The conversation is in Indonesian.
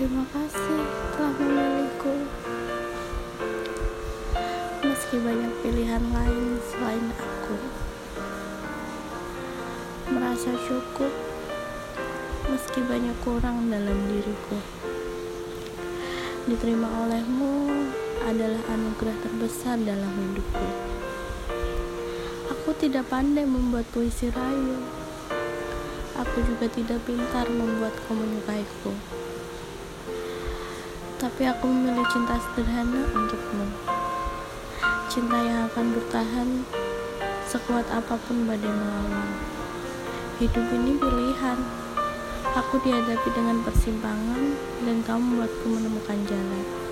Terima kasih telah memilihku. Meski banyak pilihan lain selain aku, merasa cukup meski banyak kurang dalam diriku. Diterima olehmu adalah anugerah terbesar dalam hidupku. Aku tidak pandai membuat puisi rayu. Aku juga tidak pintar membuatku menyukaiku. Tapi aku memilih cinta sederhana untukmu. Cinta yang akan bertahan sekuat apapun badai melawan. Hidup ini pilihan. Aku dihadapi dengan persimpangan dan kamu membuatku menemukan jalan.